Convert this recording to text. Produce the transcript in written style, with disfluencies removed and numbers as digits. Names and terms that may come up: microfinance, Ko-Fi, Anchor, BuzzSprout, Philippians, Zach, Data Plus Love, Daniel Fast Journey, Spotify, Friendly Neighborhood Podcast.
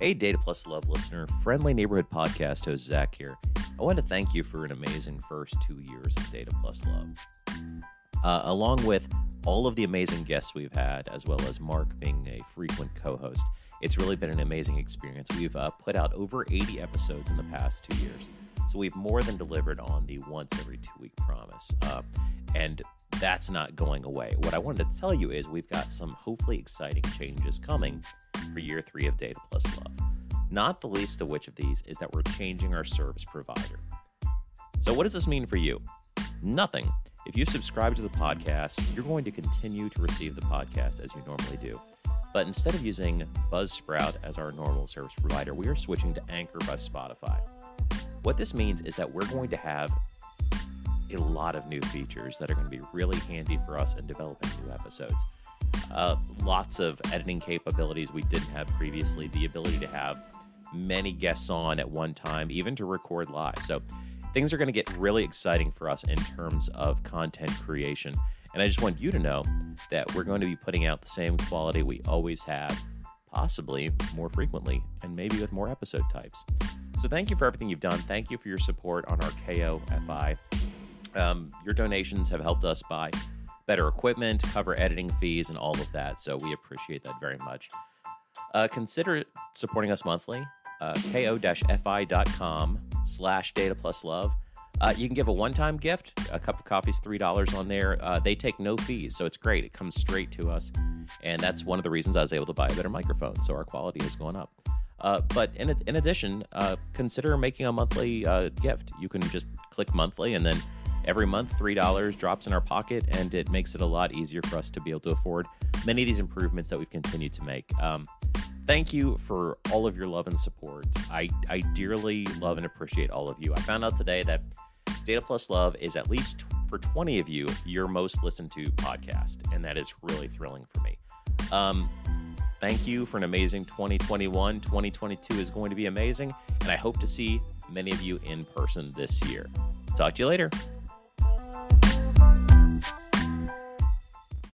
Hey, Data Plus Love listener, Friendly Neighborhood Podcast host Zach here. I want to thank you for an amazing first 2 years of Data Plus Love. Along with all of the amazing guests we've had, as well as Mark being a frequent co-host, it's really been an amazing experience. We've put out over 80 episodes in the past 2 years. So we've more than delivered on the once every 2 week promise. And that's not going away. What I wanted to tell you is we've got some hopefully exciting changes coming for year 3 of Data Plus Love. Not the least of which of these is that we're changing our service provider. So what does this mean for you? Nothing. If you subscribe to the podcast, you're going to continue to receive the podcast as you normally do. But instead of using BuzzSprout as our normal service provider, we are switching to Anchor by Spotify. What this means is that we're going to have a lot of new features that are going to be really handy for us in developing new episodes. Lots of editing capabilities we didn't have previously, the ability to have many guests on at one time, even to record live. So things are going to get really exciting for us in terms of content creation. And I just want you to know that we're going to be putting out the same quality we always have, possibly more frequently, and maybe with more episode types. So thank you for everything you've done. Thank you for your support on our Ko-Fi. Your donations have helped us buy better equipment, cover editing fees, and all of that. So we appreciate that very much. Consider supporting us monthly. ko-fi.com/datapluslove. You can give a one-time gift. A cup of coffee is $3 on there. They take no fees, so it's great. It comes straight to us, and that's one of the reasons I was able to buy a better microphone, so our quality has gone up. But in addition, consider making a monthly gift. You can just click monthly, and then every month $3 drops in our pocket, and it makes it a lot easier for us to be able to afford many of these improvements that we've continued to make. Thank you for all of your love and support. I dearly love and appreciate all of you. I found out today that Data Plus Love is, at least for 20 of you, your most listened to podcast, and that is really thrilling for me. Thank you for an amazing 2021. 2022 is going to be amazing, and I hope to see many of you in person this year. Talk to you later.